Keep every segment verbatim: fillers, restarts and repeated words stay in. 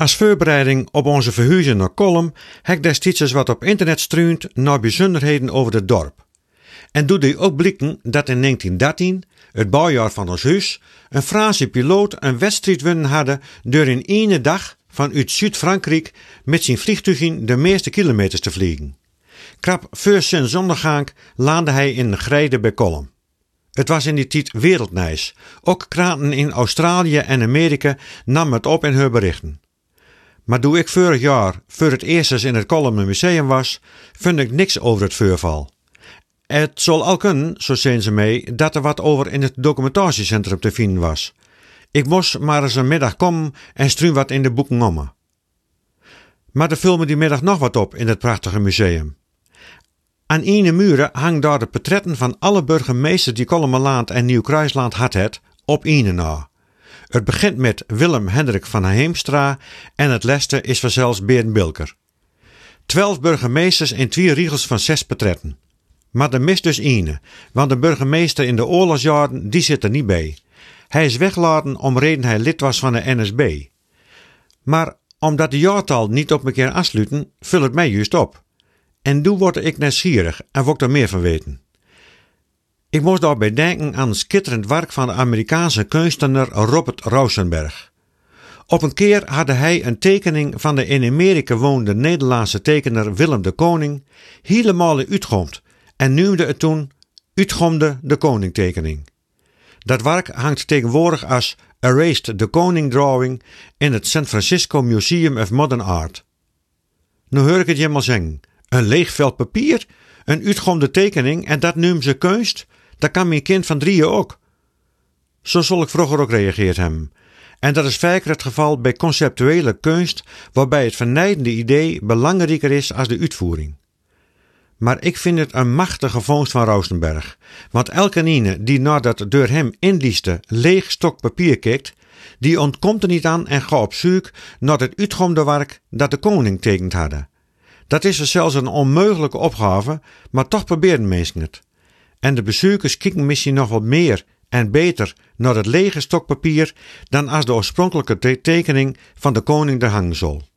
Als voorbereiding op onze verhuizing naar Kollum heb ik destijds eens wat op internet struind naar bijzonderheden over het dorp. En doe die ook blikken dat in negentien dertien, het bouwjaar van ons huis, een Franse piloot een wedstrijd winnen hadden door in één dag vanuit Zuid-Frankrijk met zijn vliegtuigen de meeste kilometers te vliegen. Krap voor zijn zondergang landde hij in Grijden bij Kollum. Het was in die tijd wereldnijs. Ook kranten in Australië en Amerika namen het op in hun berichten. Maar toen ik vorig jaar voor het eerst eens in het Kollommen Museum was, vond ik niks over het voorval. Het zal al kunnen, zo zijn ze mee, dat er wat over in het documentatiecentrum te vinden was. Ik moest maar eens een middag komen en struin wat in de boeken om me. Maar er viel me die middag nog wat op in het prachtige museum. Aan ene muren hangt daar de portretten van alle burgemeesters die Kolommerland en Nieuw Kruisland had het, op ene na. Het begint met Willem-Hendrik van Heemstra en het laatste is vanzelfs Beeren Bilker. Twaalf burgemeesters in twee riegels van zes portretten. Maar er mist dus ene, want de burgemeester in de oorlogsjaren die zit er niet bij. Hij is weggelaten om reden hij lid was van de N S B. Maar omdat de jaartal niet op elkaar afsluiten, vul het mij juist op. En toen word ik nieuwsgierig en wil ik er meer van weten. Ik moest daarbij denken aan het schitterend werk van de Amerikaanse kunstenaar Robert Rauschenberg. Op een keer had hij een tekening van de in Amerika woonde Nederlandse tekenaar Willem de Kooning helemaal uitgomd en noemde het toen Uitgomde de Koning tekening. Dat werk hangt tegenwoordig als Erased de Kooning Drawing in het San Francisco Museum of Modern Art. Nu hoor ik het je maar zeggen. Een leeg vel papier, een uitgomde tekening en dat noemen ze kunst, dat kan mijn kind van drieën ook. Zo zal ik vroeger ook reageerd hebben. En dat is vaker het geval bij conceptuele kunst, waarbij het vernijdende idee belangrijker is als de uitvoering. Maar ik vind het een machtige vondst van Rauschenberg, want elke ene die naar dat door hem inlieste leeg stok papier kijkt, die ontkomt er niet aan en gaat op zoek naar het uitgomde werk dat de koning tekend hadden. Dat is dus zelfs een onmogelijke opgave, maar toch probeerden mensen het. En de bezoekers kijken misschien nog wat meer en beter naar het lege stokpapier dan als de oorspronkelijke te- tekening van de koning er hangen zal.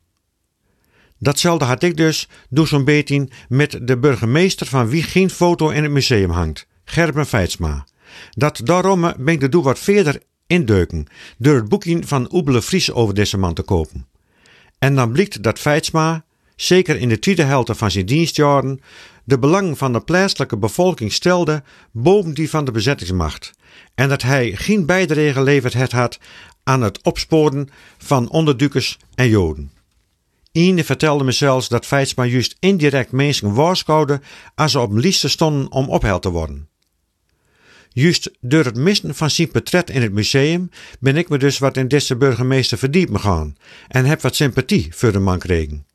Datzelfde had ik dus, doe zo'n beetje met de burgemeester van wie geen foto in het museum hangt, Gerben Feitsma. Dat daarom ben ik de doe wat verder indeuken door het boekje van Oebele Fries over deze man te kopen. En dan blijkt dat Feitsma, zeker in de tweede helft van zijn dienstjaren, de belang van de plaatselijke bevolking stelde boven die van de bezettingsmacht en dat hij geen bijdrage leverd had aan het opsporen van onderdukers en joden. Ine vertelde me zelfs dat Feitsma juist indirect mensen waarschuwde als ze op een lijst stonden om opgehaald te worden. Juist door het missen van zijn portret in het museum ben ik me dus wat in deze burgemeester verdiepen gaan en heb wat sympathie voor de man gekregen.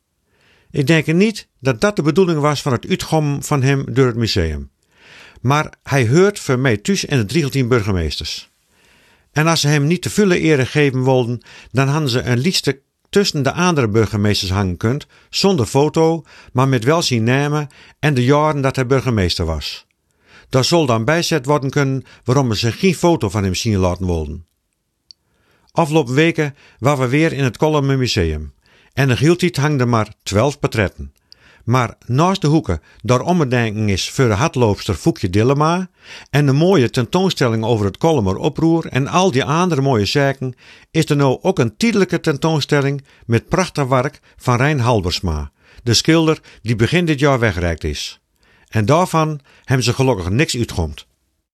Ik denk niet dat dat de bedoeling was van het uitgommen van hem door het museum. Maar hij hoort voor mij thuis in het drieëntien burgemeesters. En als ze hem niet te vullen ere geven wilden, dan hadden ze een liefste tussen de andere burgemeesters hangen kunt, zonder foto, maar met wel zijn naam en de jaren dat hij burgemeester was. Daar zal dan bijzet worden kunnen waarom ze geen foto van hem zien laten wilden. Afgelopen weken waren we weer in het Kollommen Museum. En de gieltiet hangt er maar twaalf portretten. Maar naast de hoeken daar omdenking is voor de hardloopster Foekje Dillema en de mooie tentoonstelling over het Colmar-oproer en al die andere mooie zaken, is er nu ook een tijdelijke tentoonstelling met prachtig werk van Rein Halbersma, de schilder die begin dit jaar weggereikt is. En daarvan hebben ze gelukkig niks uitgekomen.